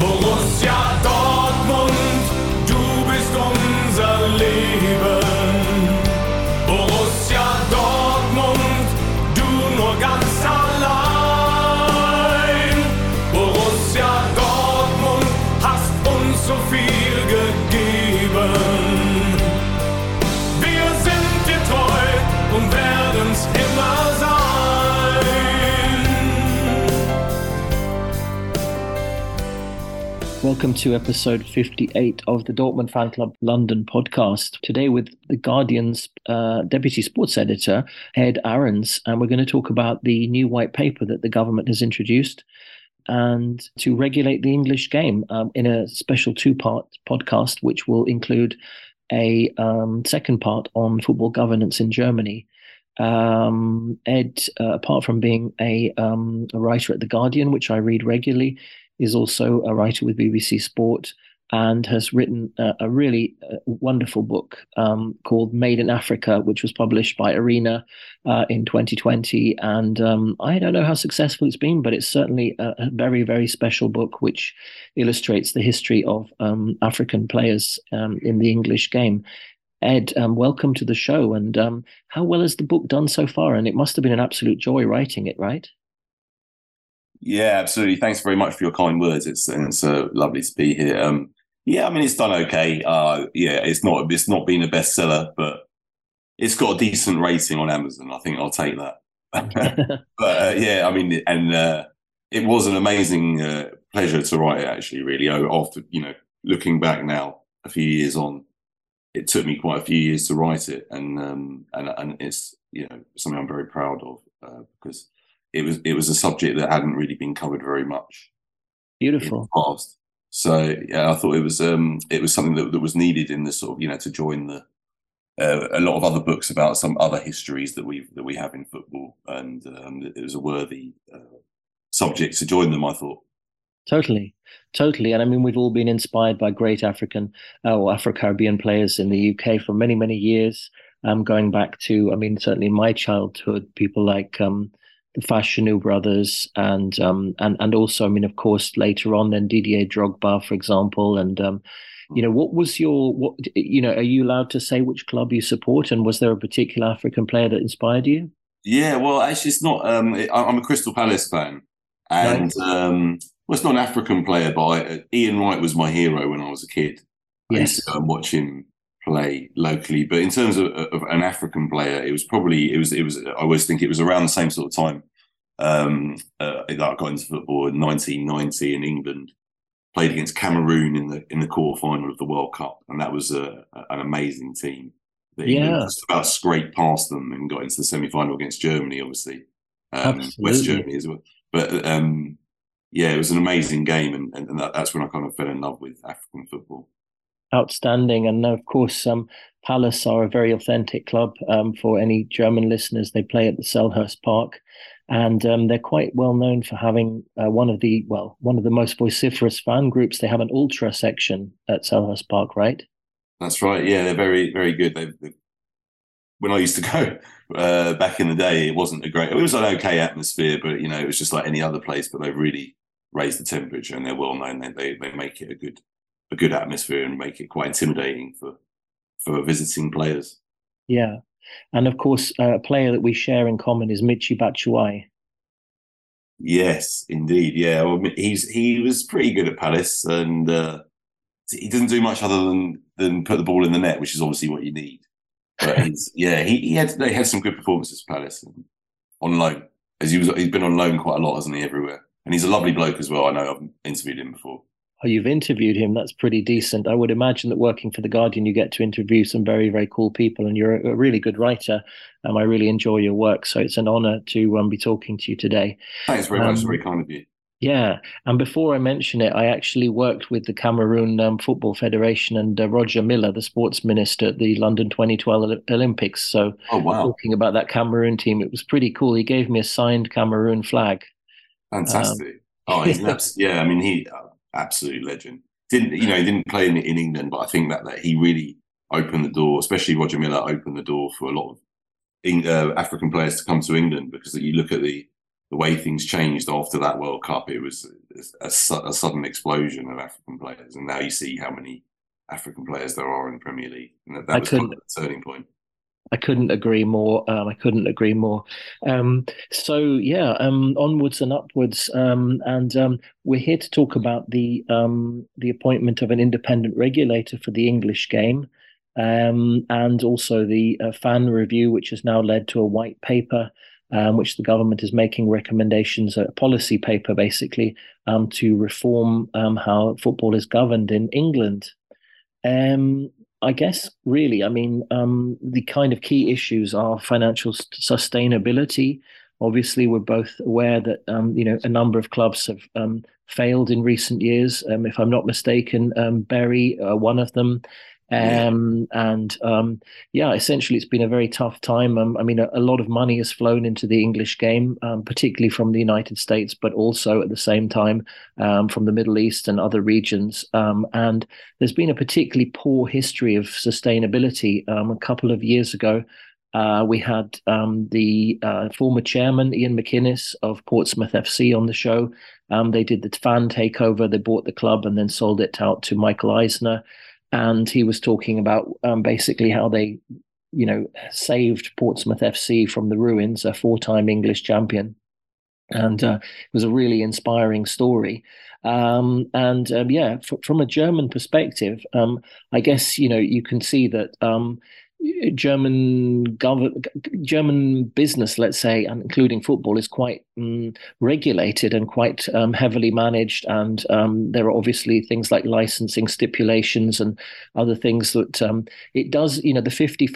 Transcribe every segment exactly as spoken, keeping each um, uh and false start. Borussia Dortmund, du bist unser Leben. Borussia Dortmund, du nur ganz allein. Borussia Dortmund, hast uns so viel gegeben. Wir sind dir treu und werden's immer sein. Welcome to episode fifty-eight of the Dortmund Fan Club London podcast. Today with the Guardian's uh, Deputy Sports Editor, Ed Aarons, and we're going to talk about the new white paper that the government has introduced and to regulate the English game um, in a special two-part podcast, which will include a um, second part on football governance in Germany. Um, Ed, uh, apart from being a, um, a writer at the Guardian, which I read regularly, is also a writer with B B C Sport and has written a, a really wonderful book um, called Made in Africa, which was published by Arena uh, in twenty twenty. And um, I don't know how successful it's been, but it's certainly a, a very, very special book, which illustrates the history of um, African players um, in the English game. Ed, um, welcome to the show. And um, how well has the book done so far? And it must have been an absolute joy writing it, right? Yeah, absolutely. Thanks very much for your kind words. It's it's uh, lovely to be here. Um, yeah, I mean it's done okay. Uh, yeah, it's not it's not been a bestseller, but it's got a decent rating on Amazon. I think I'll take that. But uh, yeah, I mean, and uh, it was an amazing uh, pleasure to write it. Actually, really, after you know, looking back now a few years on, it took me quite a few years to write it, and um, and and it's you know something I'm very proud of uh, because. It was it was a subject that hadn't really been covered very much. Beautiful. In the past. So yeah, I thought it was um it was something that, that was needed in the sort of you know to join the uh, a lot of other books about some other histories that we that we have in football, and um, it was a worthy uh, subject to join them. I thought. Totally, totally, and I mean we've all been inspired by great African uh, or Afro-Caribbean players in the U K for many many years. Um, going back to I mean certainly my childhood, people like um. the Fashanu brothers, and um, and and also, I mean, of course, later on, then Didier Drogba, for example, and um, you know, what was your, what you know, are you allowed to say which club you support, and was there a particular African player that inspired you? Yeah, well, actually, it's not. Um, I'm a Crystal Palace fan, and right. um, well, it's not an African player, but I, uh, Ian Wright was my hero when I was a kid. I yes, used to go and watch him play locally, but in terms of, of an African player, it was probably it was it was I always think it was around the same sort of time um uh, that I got into football in nineteen ninety in England. Played against Cameroon in the in the quarterfinal of the World Cup, and that was a, an amazing team. That yeah, just about scraped past them and got into the semi-final against Germany, obviously um, West Germany as well. But um yeah, it was an amazing game, and, and, and that, that's when I kind of fell in love with African football. Outstanding. And of course, um, Palace are a very authentic club. Um, for any German listeners, they play at the Selhurst Park, and um, they're quite well known for having uh, one of the well, one of the most vociferous fan groups. They have an ultra section at Selhurst Park, right? That's right. Yeah, they're very, very good. They, they, when I used to go uh, back in the day, it wasn't a great. It was an okay atmosphere, but you know, it was just like any other place. But they've really raised the temperature, and they're well known. They they, they make it a good. a good atmosphere and make it quite intimidating for for visiting players. Yeah. And of course, uh, a player that we share in common is Michy Batshuayi. Yes, indeed. Yeah. Well, he's he was pretty good at Palace, and uh, he doesn't do much other than than put the ball in the net, which is obviously what you need. But he's, yeah, he, he had they had some good performances for Palace on loan. As he was he's been on loan quite a lot, hasn't he, everywhere? And he's a lovely bloke as well. I know I've interviewed him before. Oh, you've interviewed him. That's pretty decent. I would imagine that working for The Guardian, you get to interview some very, very cool people, and you're a really good writer. Um, I really enjoy your work, so it's an honour to um, be talking to you today. Thanks very um, much. Very kind of you. Yeah, and before I mention it, I actually worked with the Cameroon um, Football Federation and uh, Roger Miller, the sports minister at the London twenty twelve Olympics. So oh, wow. Talking about that Cameroon team, it was pretty cool. He gave me a signed Cameroon flag. Fantastic. Um, oh, he's abs- yeah, I mean, he... Uh, absolute legend. Didn't you know? He didn't play in, in England, but I think that, that he really opened the door. Especially Roger Miller opened the door for a lot of uh, African players to come to England, because you look at the the way things changed after that World Cup, it was a, a, a sudden explosion of African players. And now you see how many African players there are in the Premier League. And that, that was kind of the turning point. I couldn't agree more. Um, I couldn't agree more. Um, so, yeah, um, onwards and upwards. Um, and um, we're here to talk about the um, the appointment of an independent regulator for the English game, um, and also the uh, fan review, which has now led to a white paper, um, which the government is making recommendations, a policy paper, basically, um, to reform um, how football is governed in England. Um I guess, really, I mean, um, the kind of key issues are financial sustainability. Obviously, we're both aware that, um, you know, a number of clubs have um, failed in recent years. Um, if I'm not mistaken, um, Bury, uh, one of them. Um, yeah. And, um, yeah, essentially, it's been a very tough time. Um, I mean, a, a lot of money has flown into the English game, um, particularly from the United States, but also at the same time um, from the Middle East and other regions. Um, and there's been a particularly poor history of sustainability. Um, a couple of years ago, uh, we had um, the uh, former chairman, Ian McInnes of Portsmouth F C, on the show. Um, they did the fan takeover. They bought the club and then sold it out to Michael Eisner. And he was talking about um, basically how they, you know, saved Portsmouth F C from the ruins, a four-time English champion. And uh, it was a really inspiring story. Um, and, um, yeah, f- from a German perspective, um, I guess, you know, you can see that um, German gov- German business, let's say, and including football, is quite um, regulated and quite um, heavily managed. And um, there are obviously things like licensing stipulations and other things that um, it does, you know, the fifty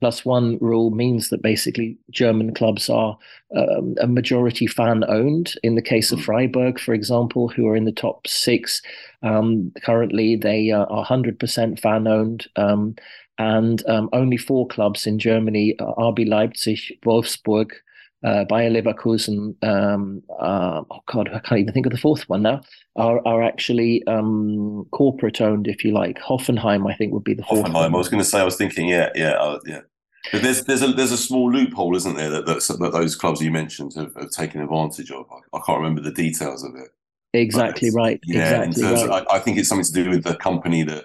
plus one rule means that basically German clubs are um, a majority fan owned. In the case of Freiburg, for example, who are in the top six, um, currently they uh, are one hundred percent fan owned. Um, And um, only four clubs in Germany, uh, R B Leipzig, Wolfsburg, uh, Bayer Leverkusen, um, uh, oh God, I can't even think of the fourth one now, are are actually um, corporate owned, if you like. Hoffenheim, I think, would be the fourth. Hoffenheim, one. I was going to say, I was thinking, yeah, yeah, uh, yeah. But there's there's a there's a small loophole, isn't there, that, that, that those clubs you mentioned have, have taken advantage of. I, I can't remember the details of it. Exactly right. Yeah, exactly in terms right. Of, I, I think it's something to do with the company that.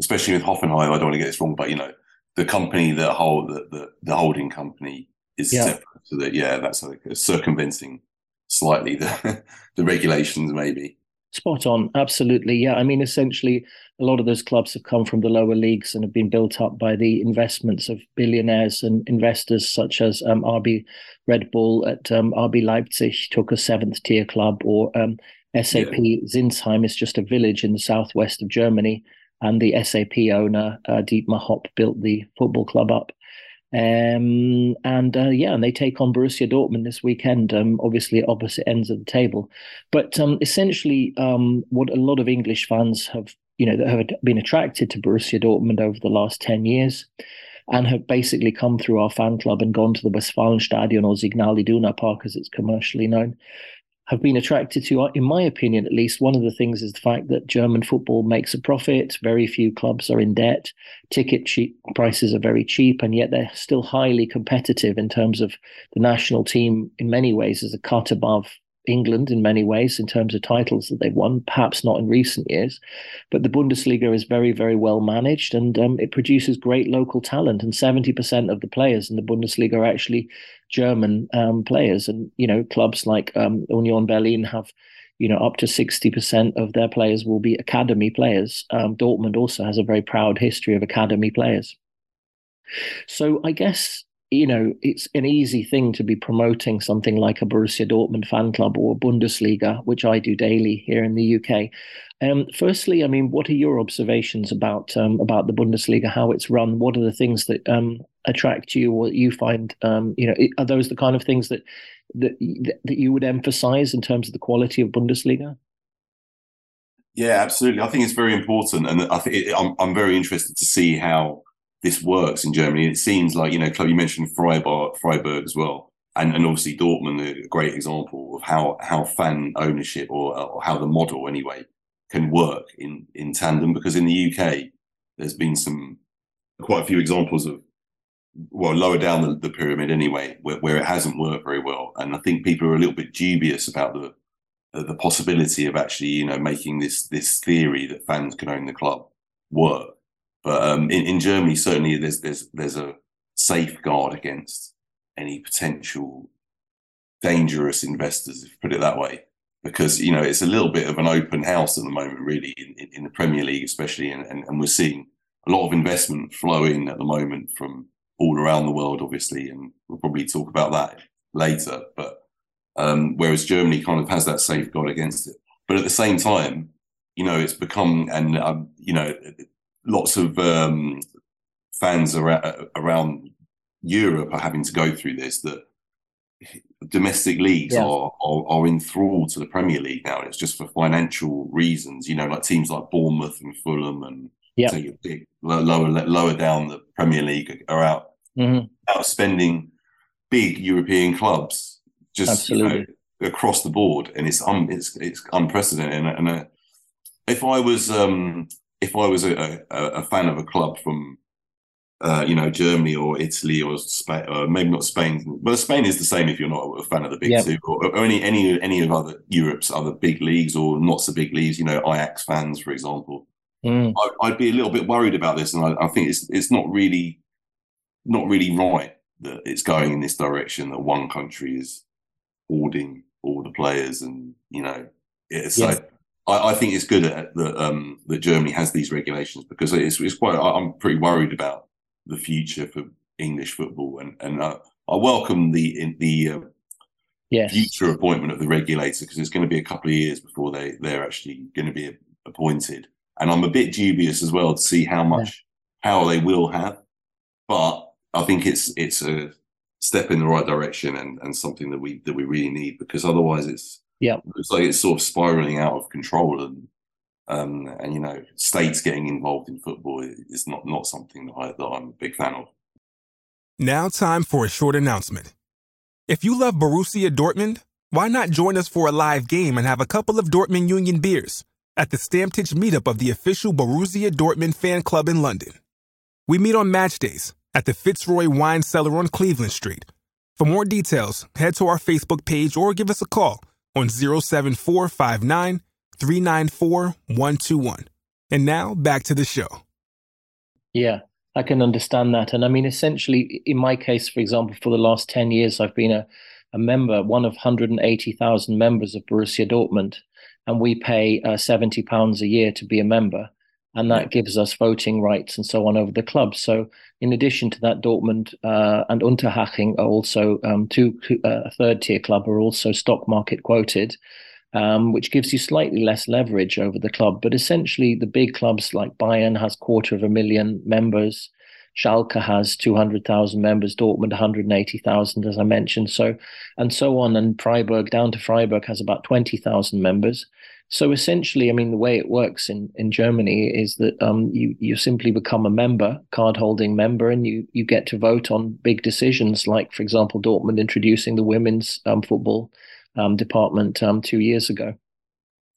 Especially with Hoffenheim, I don't want to get this wrong, but you know, the company that hold the, the, the holding company is yeah. separate. So that yeah, that's like circumventing slightly the the regulations, maybe. Spot on, absolutely. Yeah, I mean, essentially, a lot of those clubs have come from the lower leagues and have been built up by the investments of billionaires and investors such as um, R B Red Bull at um, R B Leipzig took a seventh tier club, or um, S A P yeah. Zinsheim is just a village in the southwest of Germany. And the S A P owner, uh, Dietmar Hopp, built the football club up. Um, and, uh, yeah, and they take on Borussia Dortmund this weekend, um, obviously opposite ends of the table. But um, essentially um, what a lot of English fans have, you know, that have been attracted to Borussia Dortmund over the last ten years and have basically come through our fan club and gone to the Westfalenstadion, or Signal Iduna Park as it's commercially known, have been attracted to, in my opinion at least, one of the things is the fact that German football makes a profit, very few clubs are in debt, ticket cheap, prices are very cheap, and yet they're still highly competitive in terms of the national team in many ways is a cut above England in many ways in terms of titles that they've won, perhaps not in recent years. But the Bundesliga is very, very well managed, and um, it produces great local talent, and seventy percent of the players in the Bundesliga are actually German um, players. And, you know, clubs like um, Union Berlin have, you know, up to sixty percent of their players will be academy players. Um, Dortmund also has a very proud history of academy players. So I guess, you know, it's an easy thing to be promoting something like a Borussia Dortmund fan club or Bundesliga, which I do daily here in the U K. Um, firstly, I mean, what are your observations about um, about the Bundesliga, how it's run? What are the things that um, attract you, or you find, um, you know, are those the kind of things that, that that you would emphasize in terms of the quality of Bundesliga? Yeah, absolutely. I think it's very important, and I think it, I'm I'm very interested to see how this works in Germany. It seems like, you know, club, you mentioned Freiburg, Freiburg as well, and and obviously Dortmund, a great example of how how fan ownership, or, or how the model anyway, can work in, in tandem. Because in the U K, there's been some quite a few examples of well, lower down the, the pyramid anyway, where, where it hasn't worked very well. And I think people are a little bit dubious about the the possibility of actually, you know, making this this theory that fans can own the club work. But um, in, in Germany, certainly there's there's there's a safeguard against any potential dangerous investors, if you put it that way, because, you know, it's a little bit of an open house at the moment, really, in, in the Premier League especially, and, and, and we're seeing a lot of investment flow in at the moment from all around the world, obviously, and we'll probably talk about that later. But um, whereas Germany kind of has that safeguard against it, but at the same time, you know, it's become, and um, you know, lots of um, fans around, around Europe are having to go through this, that domestic leagues yeah. are, are are enthralled to the Premier League now, and it's just for financial reasons. You know, like teams like Bournemouth and Fulham and yeah. take a big, lower lower down the Premier League are out mm-hmm. out spending big European clubs just, you know, across the board, and it's um it's it's unprecedented. And, and uh, if I was um if I was a, a, a fan of a club from Uh, you know, Germany or Italy or Spain, or maybe not Spain. Well, Spain is the same if you're not a fan of the big yep. two, or, or any any any of other Europe's other big leagues or not so big leagues. You know, Ajax fans, for example. Mm. I, I'd be a little bit worried about this, and I, I think it's it's not really not really right that it's going in this direction, that one country is hoarding all the players, and you know, it's yes. like. I, I think it's good that um, that Germany has these regulations, because it's it's quite. I, I'm pretty worried about the future for English football, and and uh, I welcome the in, the uh, yes. future appointment of the regulator, because it's going to be a couple of years before they they're actually going to be appointed, and I'm a bit dubious as well to see how much yeah. power they will have. But I think it's it's a step in the right direction, and and something that we that we really need, because otherwise it's yeah it's like it's sort of spiraling out of control, and Um, and, you know, states getting involved in football is not, not something that, I, that I'm a big fan of. Now time for a short announcement. If you love Borussia Dortmund, why not join us for a live game and have a couple of Dortmund Union beers at the Stamtich meetup of the official Borussia Dortmund fan club in London. We meet on match days at the Fitzroy Wine Cellar on Cleveland Street. For more details, head to our Facebook page or give us a call on zero seven four five nine three nine four one two one. And now back to the show. Yeah, I can understand that. And I mean, essentially, in my case, for example, for the last ten years, I've been a, a member, one of one hundred eighty thousand members of Borussia Dortmund, and we pay uh, seventy pounds a year to be a member. And that gives us voting rights and so on over the club. So in addition to that, Dortmund uh, and Unterhaching are also um, two, uh, a third tier club, are also stock market quoted. Um, which gives you slightly less leverage over the club. But essentially, the big clubs like Bayern has quarter of a million members. Schalke has two hundred thousand members. Dortmund, one hundred eighty thousand, as I mentioned. So, and so on. And Freiburg, down to Freiburg, has about twenty thousand members. So essentially, I mean, the way it works in, in Germany is that um, you, you simply become a member, card-holding member, and you, you get to vote on big decisions, like, for example, Dortmund introducing the women's um, football Um, department um, two years ago.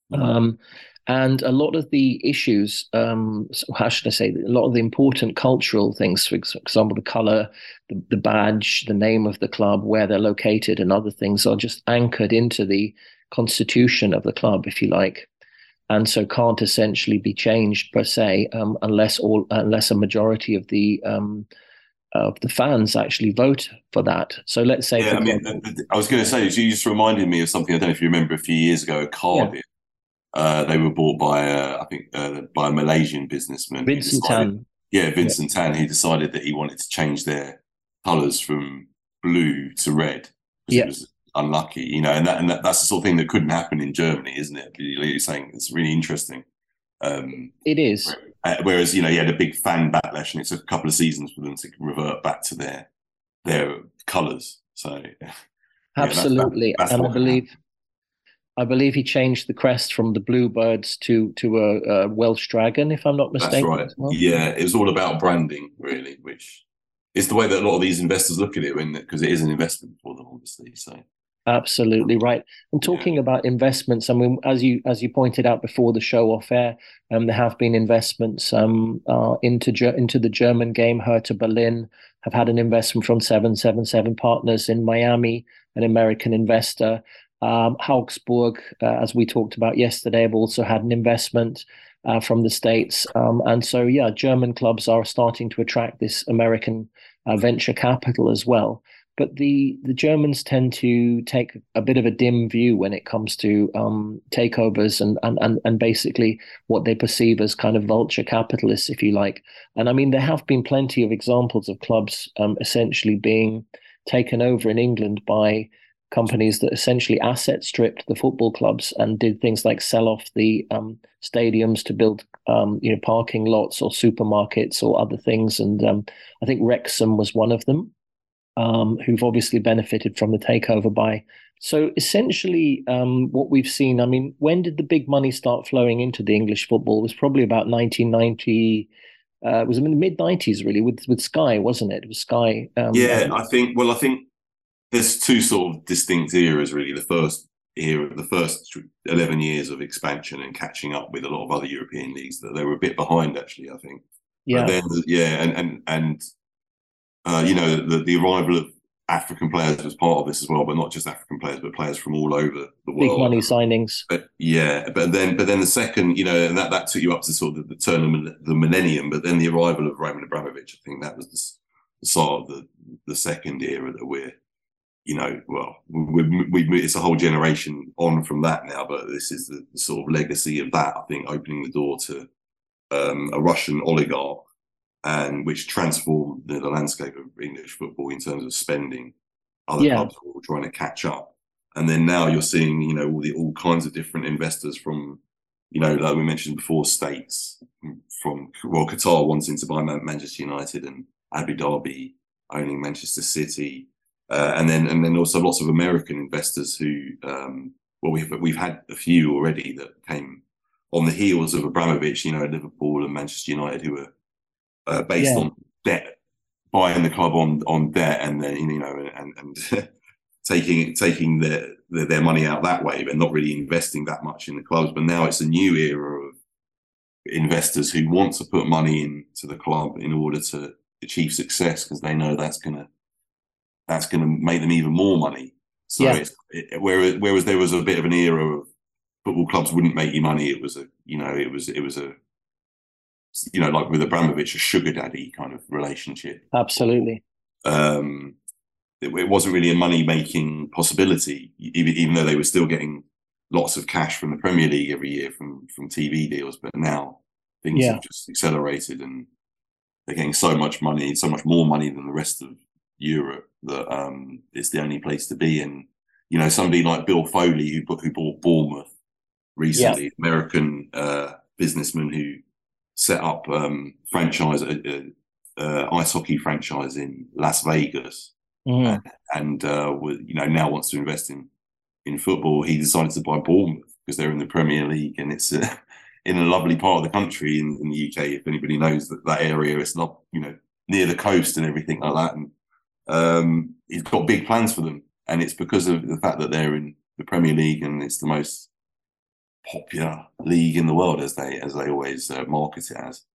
Mm-hmm. Um, and a lot of the issues, um, so how should I say, a lot of the important cultural things, for example, the colour, the, the badge, the name of the club, where they're located and other things, are just anchored into the constitution of the club, if you like, and so can't essentially be changed per se um, unless all unless a majority of the um of the fans actually vote for that. So let's say... Yeah, I mean, I was going to say, you just reminded me of something, I don't know if you remember, a few years ago, Cardiff. Yeah. Uh, they were bought by, uh, I think, uh, by a Malaysian businessman. Vincent decided, Tan. Yeah, Vincent yeah. Tan, who decided that he wanted to change their colours from blue to red. Yeah. It was unlucky, you know, and, that, and that, that's the sort of thing that couldn't happen in Germany, isn't it? You're saying it's really interesting. Um, it is. Where, Uh, whereas, you know, he had a big fan backlash, and it took a couple of seasons for them to revert back to their their colours. So, yeah, absolutely, that's, that's, that's and I believe happened. I believe he changed the crest from the bluebirds to to a, a Welsh dragon, if I'm not mistaken. That's right. Well. Yeah, it was all about branding, really, which is the way that a lot of these investors look at it, because it is an investment for them, obviously. So. Absolutely right. And talking yeah. about investments, I mean, as you as you pointed out before the show off air, um, there have been investments um, uh, into Ger- into the German game. Hertha Berlin have had an investment from seven seven seven Partners in Miami, an American investor. Um, Augsburg, uh, as we talked about yesterday, have also had an investment uh, from the States. Um, and so, yeah, German clubs are starting to attract this American uh, venture capital as well. But the, the Germans tend to take a bit of a dim view when it comes to um, takeovers and, and, and, and basically what they perceive as kind of vulture capitalists, if you like. And I mean, there have been plenty of examples of clubs um, essentially being taken over in England by companies that essentially asset stripped the football clubs and did things like sell off the um, stadiums to build um, you know, parking lots or supermarkets or other things. And um, I think Wrexham was one of them. Um, who've obviously benefited from the takeover by. So essentially um, what we've seen, I mean, when did the big money start flowing into the English football? It was probably about nineteen ninety, uh, it was in the mid nineties really, with, with Sky, wasn't it? It was Sky. Um, yeah, I think, well, I think there's two sort of distinct eras really. The first era, the first eleven years of expansion and catching up with a lot of other European leagues that they were a bit behind actually, I think. Yeah. But then, yeah, and, and, and, Uh, you know, the, the arrival of African players was part of this as well, but not just African players, but players from all over the world. Big money signings. But yeah, but then but then the second, you know, and that, that took you up to sort of the turn of the millennium, but then the arrival of Roman Abramovich, I think that was the, the start of the, the second era that we're, you know, well, we, we, it's a whole generation on from that now, but this is the, the sort of legacy of that, I think, opening the door to um, a Russian oligarch, and which transformed the, the landscape of English football in terms of spending. Other yeah. clubs were trying to catch up. And then now you're seeing, you know, all the all kinds of different investors from, you know, like we mentioned before, states, from, well, Qatar wanting to buy Manchester United and Abu Dhabi owning Manchester City. Uh, and then and then also lots of American investors who, um, well, we've, we've had a few already that came on the heels of Abramovich, you know, Liverpool and Manchester United, who were, Uh, based yeah. on debt, buying the club on, on debt, and then you know, and and taking taking their, their their money out that way, but not really investing that much in the clubs. But now it's a new era of investors who want to put money into the club in order to achieve success because they know that's gonna that's gonna make them even more money. So yeah. it's it, whereas whereas there was a bit of an era of football clubs wouldn't make you money. It was a you know it was it was a you know, like with Abramovich, a sugar daddy kind of relationship. Absolutely. Um, it, it wasn't really a money-making possibility, even, even though they were still getting lots of cash from the Premier League every year from, from T V deals. But now things yeah. have just accelerated and they're getting so much money, so much more money than the rest of Europe that um, it's the only place to be. And, you know, somebody like Bill Foley, who, who bought Bournemouth recently, yeah. American uh, businessman who set up um franchise a uh, uh, ice hockey franchise in Las Vegas mm. and, and uh you know now wants to invest in in football. He decided to buy Bournemouth because they're in the Premier League and it's uh, in a lovely part of the country in, in the U K, if anybody knows that, that area. It's not, you know, near the coast and everything like that, and um he's got big plans for them, and it's because of the fact that they're in the Premier League and it's the most popular league in the world, as they as they always uh, market it as.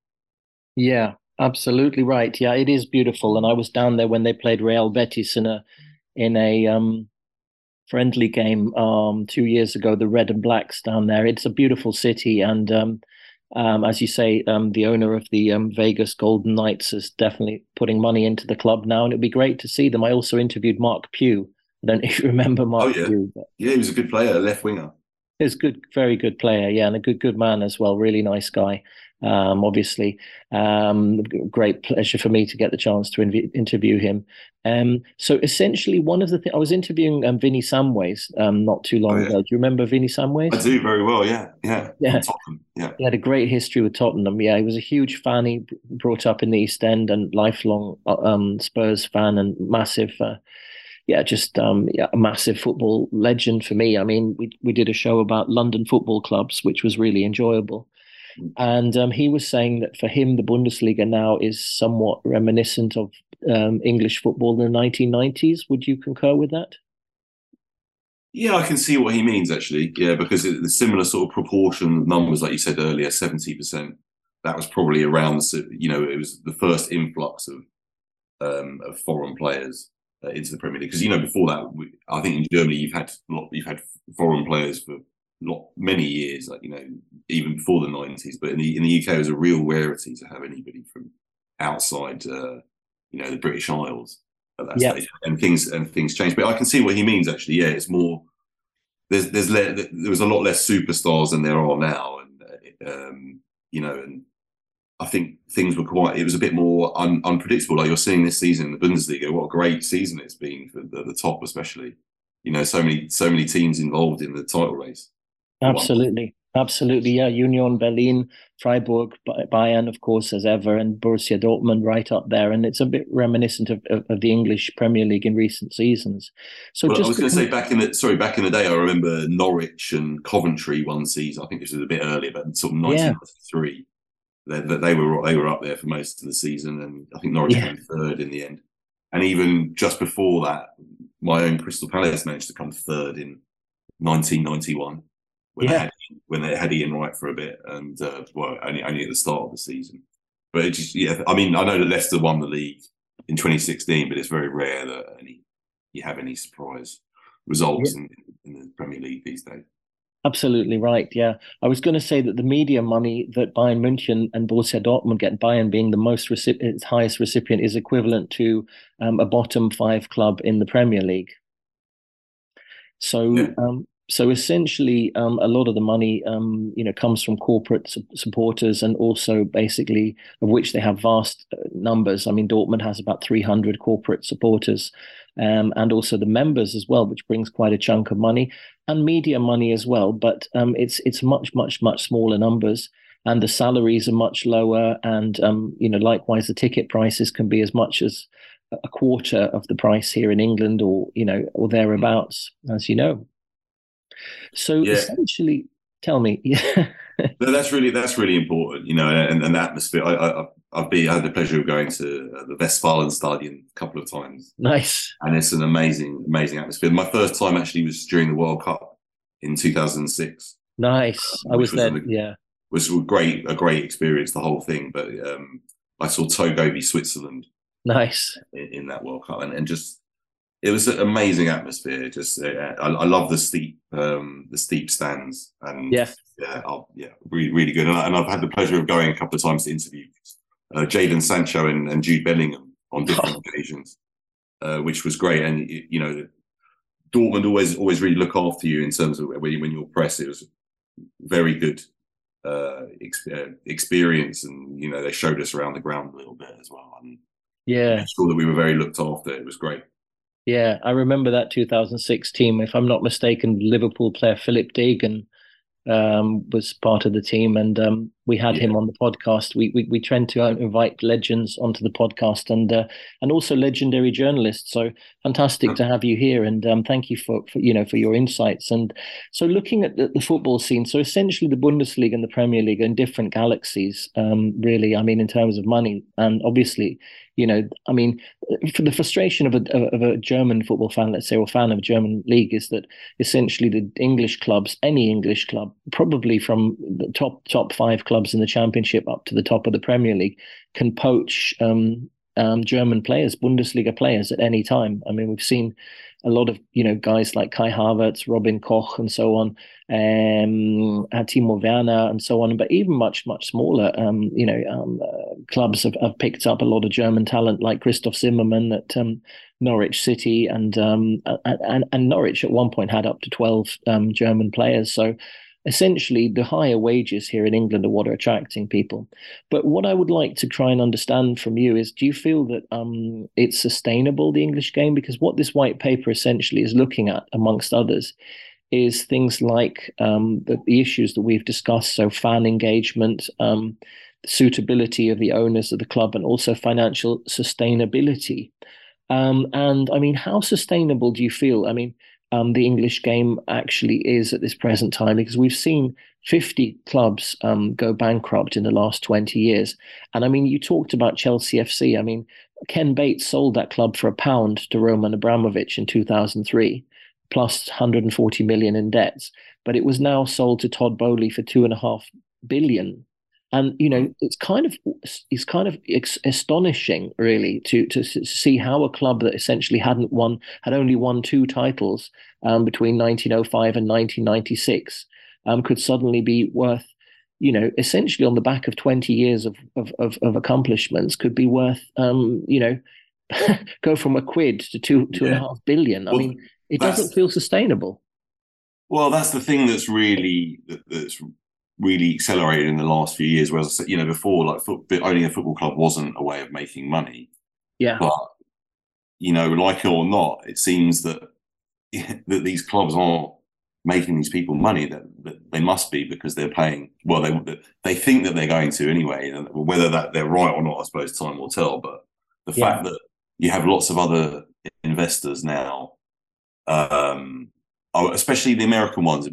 Yeah, absolutely right. Yeah, it is beautiful, and I was down there when they played Real Betis in a in a um, friendly game um, two years ago. The Red and Blacks down there. It's a beautiful city, and um, um, as you say, um, the owner of the um, Vegas Golden Knights is definitely putting money into the club now, and it'd be great to see them. I also interviewed Mark Pugh. I don't know if you remember Mark oh, yeah. Pugh. But... yeah, he was a good player, a left winger. He's a good, very good player, yeah, and a good, good man as well. Really nice guy, um, obviously. Um, great pleasure for me to get the chance to inv- interview him. Um, so essentially, one of the things I was interviewing um, Vinny Samways um, not too long oh, yeah. ago. Do you remember Vinny Samways? I do very well. Yeah, yeah, yeah. Tottenham, yeah. He had a great history with Tottenham. Yeah, he was a huge fan. He brought up in the East End and lifelong um, Spurs fan and massive. Uh, Yeah, just um, yeah, a massive football legend for me. I mean, we we did a show about London football clubs, which was really enjoyable. And um, he was saying that for him, the Bundesliga now is somewhat reminiscent of um, English football in the nineteen nineties. Would you concur with that? Yeah, I can see what he means, actually. Yeah, because it, the similar sort of proportion of numbers, like you said earlier, seventy percent, that was probably around, the, you know, it was the first influx of um, of foreign players uh, into the Premier League. Because, you know, before that, we, I think in Germany you've had you've had foreign players for not many years, like, you know, even before the nineties. But in the in the U K, it was a real rarity to have anybody from outside, uh, you know, the British Isles at that yep. stage. And things and things changed. But I can see what he means. Actually, yeah, it's more. There's there's le- there was a lot less superstars than there are now, and uh, um, you know, and I think things were quite. It was a bit more un- unpredictable. Like you're seeing this season in the Bundesliga, what a great season it's been for the, the top, especially. You know, so many so many teams involved in the title race. Absolutely, wow. absolutely, yeah. Union Berlin, Freiburg, Bayern, of course, as ever, and Borussia Dortmund right up there. And it's a bit reminiscent of, of, of the English Premier League in recent seasons. So well, just I was going to say back in the sorry back in the day, I remember Norwich and Coventry one season. I think this was a bit earlier, but sort of nineteen ninety-three. That they, they were they were up there for most of the season, and I think Norwich yeah. came third in the end. And even just before that, my own Crystal Palace managed to come third in nineteen ninety-one when yeah. they had, when they had Ian Wright for a bit, and uh, well, only only at the start of the season. But it just, yeah, I mean, I know that Leicester won the league in twenty sixteen, but it's very rare that any you have any surprise results yeah. in, in the Premier League these days. Absolutely right, yeah. I was going to say that the media money that Bayern München and Borussia Dortmund get, Bayern being the most recipient, its highest recipient, is equivalent to um, a bottom five club in the Premier League. So, yeah. um, so essentially, um, a lot of the money, um, you know, comes from corporate su- supporters, and also basically of which they have vast numbers. I mean, Dortmund has about three hundred corporate supporters. Um, and also the members as well, which brings quite a chunk of money, and media money as well. But um, it's it's much, much, much smaller numbers, and the salaries are much lower. And, um, you know, likewise, the ticket prices can be as much as a quarter of the price here in England, or, you know, or thereabouts, as you know. So yeah. essentially, tell me. No, that's really that's really important, you know, and, and the atmosphere. I, I, I've been I had the pleasure of going to uh, the Westfalenstadion a couple of times. Nice, and it's an amazing, amazing atmosphere. My first time actually was during the World Cup in two thousand six. Nice, I was, was there. A, yeah, was a great, a great experience, the whole thing. But um, I saw Togo v Switzerland. Nice in, in that World Cup, and, and just it was an amazing atmosphere. Just uh, I, I love the steep, um, the steep stands, and yeah, yeah, I'll, yeah really, really good. And, I, and I've had the pleasure of going a couple of times to interview. Uh, Jadon Sancho and, and Jude Bellingham on different oh. occasions, uh, which was great. And, you know, Dortmund always always really look after you in terms of when, you, when you're press. It was very good uh, experience. And, you know, they showed us around the ground a little bit as well. And yeah. made sure that we were very looked after. It was great. Yeah, I remember that two thousand six team. If I'm not mistaken, Liverpool player Philip Degan um was part of the team, and um we had yeah. him on the podcast. We, we we tend to invite legends onto the podcast, and uh, and also legendary journalists, so fantastic oh. to have you here. And um thank you for, for you know for your insights. And so looking at the, the football scene, so essentially the Bundesliga and the Premier League are in different galaxies, um really I mean in terms of money. And obviously, you know, I mean, for the frustration of a of a German football fan, let's say, or fan of German league, is that essentially the English clubs, any English club, probably from the top top five clubs in the Championship up to the top of the Premier League, can poach um, um, German players, Bundesliga players, at any time. I mean, we've seen a lot of, you know, guys like Kai Havertz, Robin Koch, and so on, um, Timo Werner, and so on. But even much, much smaller, um, you know, um, uh, clubs have, have picked up a lot of German talent, like Christoph Zimmermann at um, Norwich City, and, um, and and Norwich at one point had up to twelve um, German players. So essentially, the higher wages here in England are what are attracting people. But what I would like to try and understand from you is, do you feel that um, it's sustainable, the English game? Because what this white paper essentially is looking at, amongst others, is things like um, the, the issues that we've discussed, so fan engagement, um, suitability of the owners of the club, and also financial sustainability. Um, and, I mean, how sustainable do you feel? I mean, Um, the English game actually is at this present time, because we've seen fifty clubs um, go bankrupt in the last twenty years. And I mean, you talked about Chelsea F C. I mean, Ken Bates sold that club for a pound to Roman Abramovich in two thousand three, plus one hundred forty million in debts. But it was now sold to Todd Boehly for two and a half billion. And you know, it's kind of it's kind of astonishing, really, to to see how a club that essentially hadn't won, had only won two titles um, between nineteen oh five and nineteen ninety-six, um, could suddenly be worth, you know, essentially on the back of twenty years of of, of, of accomplishments, could be worth, um, you know, go from a quid to two two yeah. and a half billion. Well, I mean, it doesn't feel sustainable. Well, that's the thing that's really that, that's. really accelerated in the last few years, whereas, you know, before, like, foot, owning a football club wasn't a way of making money. Yeah. But, you know, like it or not, it seems that that these clubs aren't making these people money, that, that they must be, because they're paying, well, they they think that they're going to anyway, and whether that they're right or not, I suppose time will tell. But the yeah. fact that you have lots of other investors now, um, especially the American ones,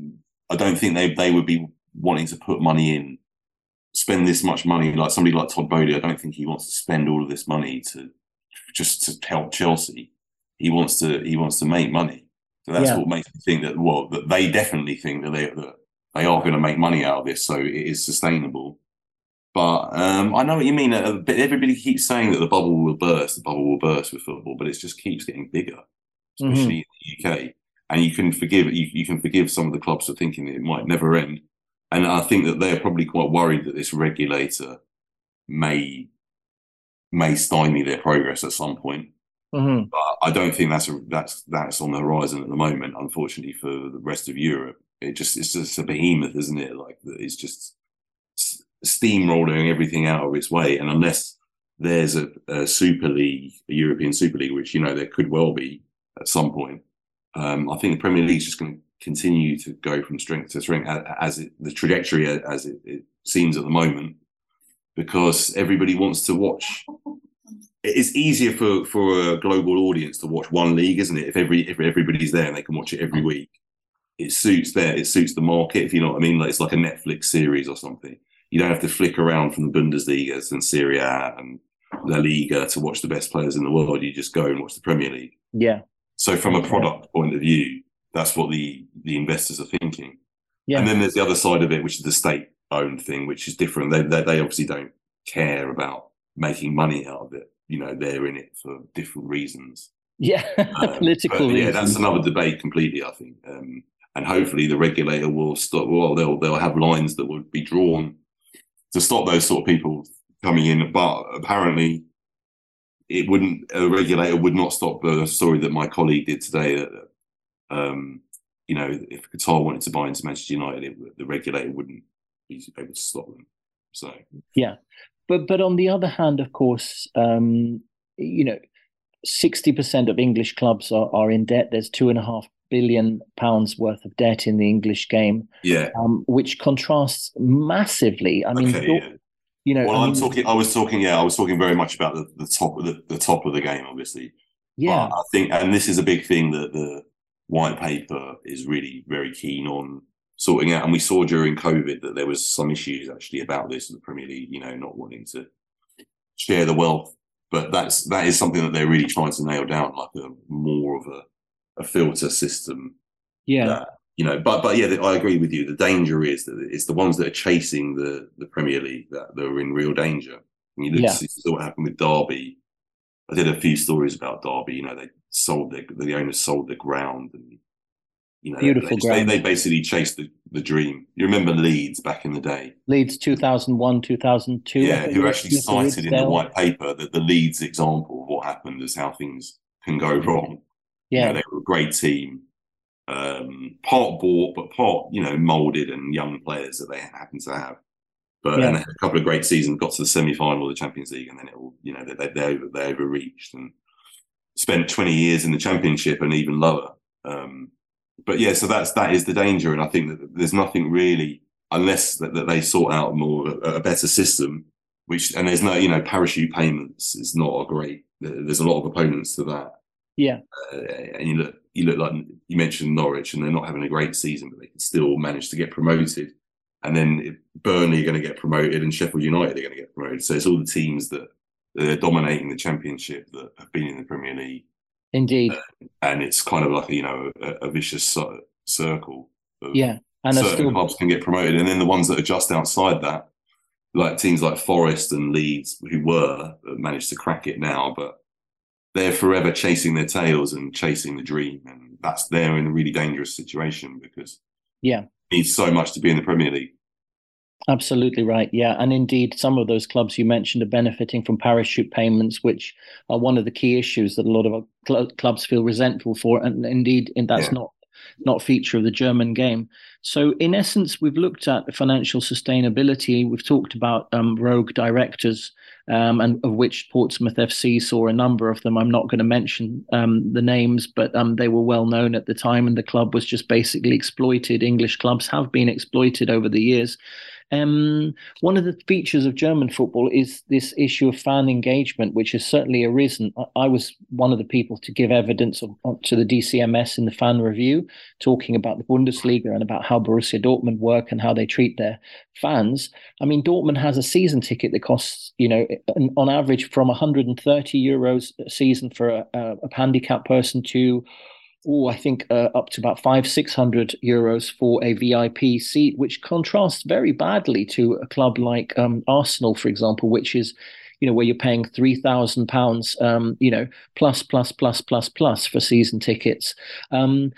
I don't think they they would be wanting to put money in, spend this much money. Like somebody like Todd Boehly, I don't think he wants to spend all of this money to just to help Chelsea. He wants to he wants to make money. So that's yeah. what makes me think that well that they definitely think that they that they are going to make money out of this, so it is sustainable. But um, I know what you mean. Everybody keeps saying that the bubble will burst, the bubble will burst with football, but it just keeps getting bigger, especially mm-hmm. in the U K. And you can forgive you you can forgive some of the clubs for thinking that it might never end. And I think that they're probably quite worried that this regulator may may stymie their progress at some point. Mm-hmm. But I don't think that's a, that's that's on the horizon at the moment. Unfortunately for the rest of Europe, it just it's just a behemoth, isn't it? Like it's just steamrolling everything out of its way. And unless there's a, a Super League, a European Super League, which you know there could well be at some point, um, I think the Premier League's just going to continue to go from strength to strength as it, the trajectory as it, it seems at the moment, because everybody wants to watch. It's easier for, for a global audience to watch one league, isn't it? If every if everybody's there and they can watch it every week, it suits their it suits the market. If you know what I mean, like it's like a Netflix series or something. You don't have to flick around from the Bundesliga and Serie A and La Liga to watch the best players in the world. You just go and watch the Premier League. Yeah. So from a product yeah. point of view, that's what the, the investors are thinking. Yeah. And then there's the other side of it, which is the state-owned thing, which is different. They, they they obviously don't care about making money out of it. You know, they're in it for different reasons. Yeah, um, political but, reasons. Yeah, that's another debate completely, I think. Um, and hopefully the regulator will stop, well, they'll, they'll have lines that will be drawn to stop those sort of people coming in. But apparently it wouldn't, a regulator would not stop the story that my colleague did today that, Um, you know, if Qatar wanted to buy into Manchester United, it, the regulator wouldn't be able to stop them. So yeah, but but on the other hand, of course, um, you know, sixty percent of English clubs are, are in debt. There's two and a half billion pounds worth of debt in the English game. Yeah, um, which contrasts massively. I mean, okay, yeah. you know, well, I mean, I'm talking. I was talking. Yeah, I was talking very much about the, the top of the, the top of the game, obviously. Yeah, but I think, and this is a big thing that the White paper is really very keen on sorting out, and we saw during COVID that there was some issues actually about this in the Premier League, you know, not wanting to share the wealth, but that's that is something that they're really trying to nail down, like a more of a, a filter system. Yeah, that, you know, but but yeah, I agree with you. The danger is that it's the ones that are chasing the the Premier League that they're in real danger. And you look yeah. to see what happened with Derby. I did a few stories about Derby. You know, they. sold their, the owners sold the ground, and you know, beautiful they, just, ground. They, they basically chased the, the dream. You remember Leeds back in the day, Leeds two thousand one, two thousand two, yeah, who actually cited in the white paper that the Leeds example of what happened is how things can go wrong. Yeah, you know, they were a great team, um, part bought but part, you know, moulded and young players that they happened to have. But yeah. and they had a couple of great seasons, got to the semi final of the Champions League, and then it all, you know, they they over, they overreached and spent twenty years in the Championship and even lower. Um, but yeah, so that's that is the danger. And I think that there's nothing really, unless that, that they sort out more a, a better system, which, and there's no, you know, parachute payments is not a great, there's a lot of opponents to that. Yeah. Uh, and you look, you look like, you mentioned Norwich, and they're not having a great season, but they can still manage to get promoted. And then Burnley are going to get promoted, and Sheffield United are going to get promoted. So it's all the teams that, they're dominating the Championship that have been in the Premier League. Indeed. Uh, and it's kind of like, you know, a, a vicious circle. Of yeah. And certain still... clubs can get promoted. And then the ones that are just outside that, like teams like Forest and Leeds, who were managed to crack it now, but they're forever chasing their tails and chasing the dream, and that's they're in a really dangerous situation because yeah, it needs so much to be in the Premier League. Absolutely right. Yeah. And indeed, some of those clubs you mentioned are benefiting from parachute payments, which are one of the key issues that a lot of our cl- clubs feel resentful for. And indeed, that's yeah. not not feature of the German game. So in essence, we've looked at financial sustainability. We've talked about um, rogue directors, um, and of which Portsmouth F C saw a number of them. I'm not going to mention um, the names, but um, they were well known at the time, and the club was just basically exploited. English clubs have been exploited over the years. Um, one of the features of German football is this issue of fan engagement, which has certainly arisen. I, I was one of the people to give evidence of, of, to the D C M S in the fan review, talking about the Bundesliga and about how Borussia Dortmund work and how they treat their fans. I mean, Dortmund has a season ticket that costs, you know, on average from one hundred thirty euros a season for a, a, a handicapped person to Oh, I think uh, up to about five, six hundred euros for a V I P seat, which contrasts very badly to a club like um, Arsenal, for example, which is, you know, where you're paying three thousand pounds, um, you know, plus, plus, plus, plus, plus for season tickets. Um,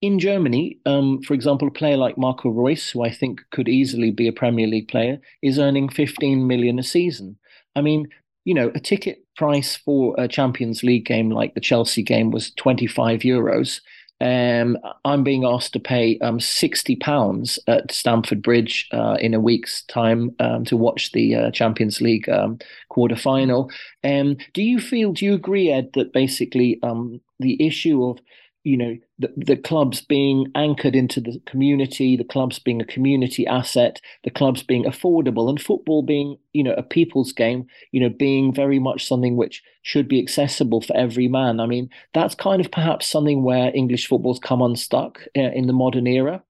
in Germany, um, for example, a player like Marco Reus, who I think could easily be a Premier League player, is earning fifteen million a season. I mean, you know, a ticket price for a Champions League game like the Chelsea game was twenty-five euros. Um, I'm being asked to pay um, sixty pounds at Stamford Bridge uh, in a week's time um, to watch the uh, Champions League um, quarterfinal. Um, do you feel, do you agree, Ed, that basically um, the issue of, you know, the, the clubs being anchored into the community, the clubs being a community asset, the clubs being affordable, and football being, you know, a people's game, you know, being very much something which should be accessible for every man. I mean, that's kind of perhaps something where English football's come unstuck uh, in the modern era.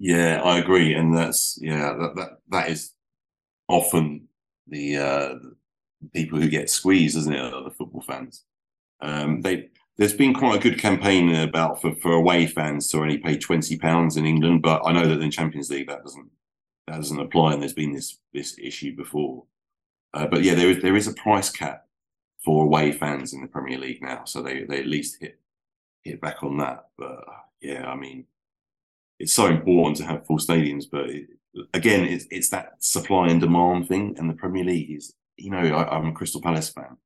Yeah, I agree. And that's, yeah, that that, that is often the uh, people who get squeezed, isn't it, are the football fans. Um, they... There's been quite a good campaign about for, for away fans to only pay twenty pounds in England, but I know that in Champions League that doesn't that doesn't apply, and there's been this this issue before. Uh, but yeah, there is there is a price cap for away fans in the Premier League now, so they, they at least hit hit back on that. But yeah, I mean, it's so important to have full stadiums, but it, again, it's it's that supply and demand thing, and the Premier League is, you know, I, I'm a Crystal Palace fan,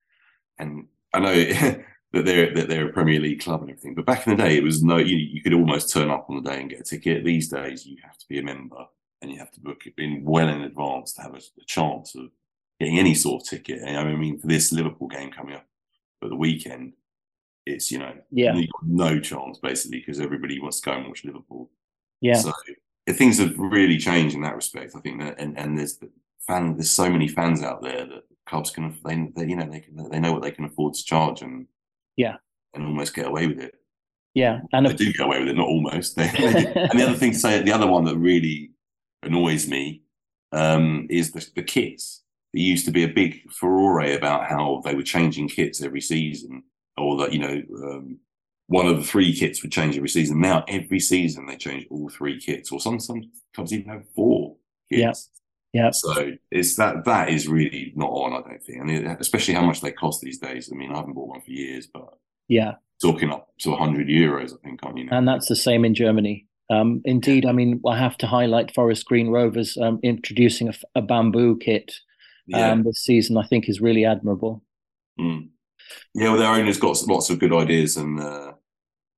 and I know. That they're that they're a Premier League club and everything, but back in the day it was no you, you could almost turn up on the day and get a ticket. These days you have to be a member and you have to book it in well in advance to have a, a chance of getting any sort of ticket. And I mean, for this Liverpool game coming up at the weekend, it's you know yeah you've got no chance basically because everybody wants to go and watch Liverpool. Yeah, so things have really changed in that respect. I think that and and there's the fan there's so many fans out there that clubs can they, they you know they can they know what they can afford to charge and. Yeah, and almost get away with it. Yeah, and they do get away with it, not almost. They, they and the other thing to say, the other one that really annoys me um, is the, the kits. There used to be a big furore about how they were changing kits every season, or that you know um, one of the three kits would change every season. Now every season they change all three kits, or some some clubs even have four kits. Yeah, yeah. So it's that that is really not on, I don't think, and especially how much they cost these days. I mean, I haven't bought one for years, but yeah, talking up to one hundred euros, I think, aren't you now? And that's the same in Germany. Um, indeed, I mean, I have to highlight Forest Green Rovers um, introducing a, a bamboo kit um, yeah. this season. I think is really admirable. Mm. Yeah, well, their owner's got lots of good ideas, and uh,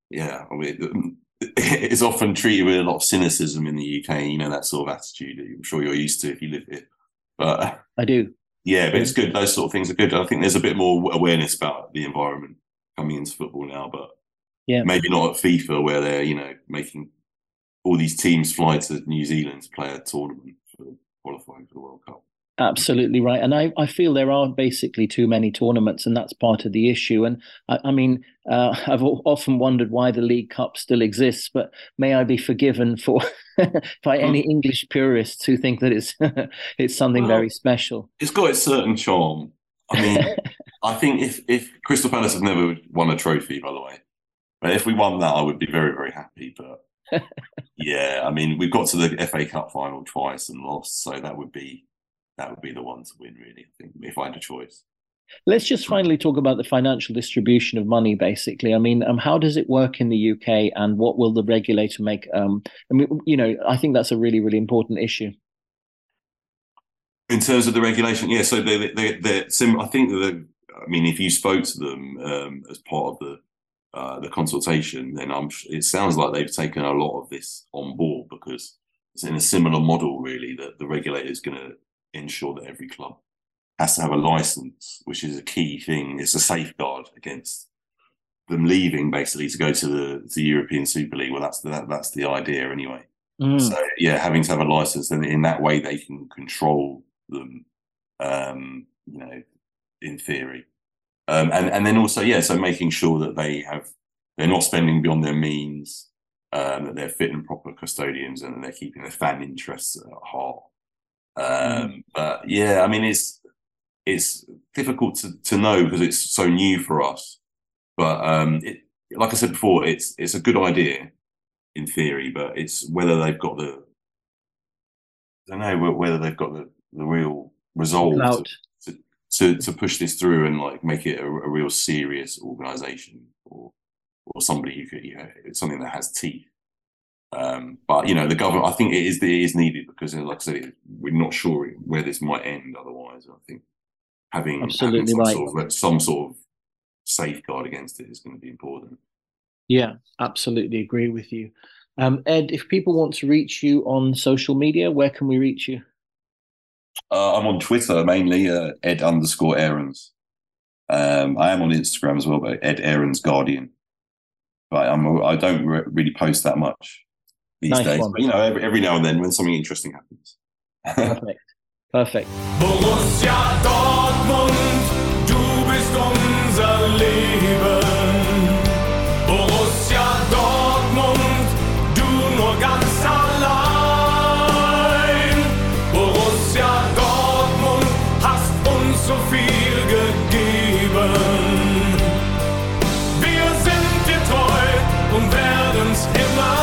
yeah, I mean, it's often treated with a lot of cynicism in the U K, you know, that sort of attitude that I'm sure you're used to if you live here. But I do. Yeah, but it's good. Those sort of things are good. I think there's a bit more awareness about the environment coming into football now, but yeah, maybe not at FIFA where they're, you know, making all these teams fly to New Zealand to play a tournament for qualifying for the World Cup. Absolutely right. And I, I feel there are basically too many tournaments, and that's part of the issue. And I, I mean, uh, I've often wondered why the League Cup still exists, but may I be forgiven for by any English purists who think that it's it's something well, very special. It's got its certain charm. I mean, I think if, if Crystal Palace have never won a trophy, by the way, but if we won that, I would be very, very happy. But Yeah, I mean, we've got to the F A Cup final twice and lost, so that would be that would be the one to win, really, I think, if I had a choice. Let's just finally talk about the financial distribution of money, basically. I mean, um, how does it work in the U K, and what will the regulator make? Um, I mean, you know, I think that's a really, really important issue. In terms of the regulation, yeah, so they, they, they're similar. I think that, I mean, if you spoke to them um, as part of the uh, the consultation, then I'm, it sounds like they've taken a lot of this on board, because it's in a similar model, really, that the regulator is going to ensure that every club has to have a license, which is a key thing. It's a safeguard against them leaving, basically, to go to the to the European Super League. Well, that's the, that, that's the idea anyway. Mm. So, yeah, having to have a license, and in that way they can control them, um, you know, in theory. Um, and, and then also, yeah, so making sure that they have, they're not spending beyond their means, um, that they're fit and proper custodians, and that they're keeping their fan interests at heart. Um, mm. But, yeah, I mean, it's, It's difficult to, to know because it's so new for us. But um, it, like I said before, it's it's a good idea in theory, but it's whether they've got the, I don't know, whether they've got the, the real resolve to, to, to, to push this through and like make it a, a real serious organisation or or somebody who could, you know, it's something that has teeth. Um, but, you know, the government, I think it is, it is needed because, like I said, we're not sure where this might end otherwise, I think. Having, Absolutely having some, right. sort of, some sort of safeguard against it is going to be important. Yeah, absolutely agree with you. Um, Ed, if people want to reach you on social media, where can we reach you? Uh, I'm on Twitter mainly, uh, Ed underscore Aarons. Um, I am on Instagram as well, but Ed Aarons Guardian. But I'm, I don't re- really post that much these nice days. One. But, you know, every, every now and then when something interesting happens. Perfect. Perfect. Borussia Dortmund, du bist unser Leben. Borussia Dortmund, du nur ganz allein. Borussia Dortmund, hast uns so viel gegeben. Wir sind dir treu und werden's immer.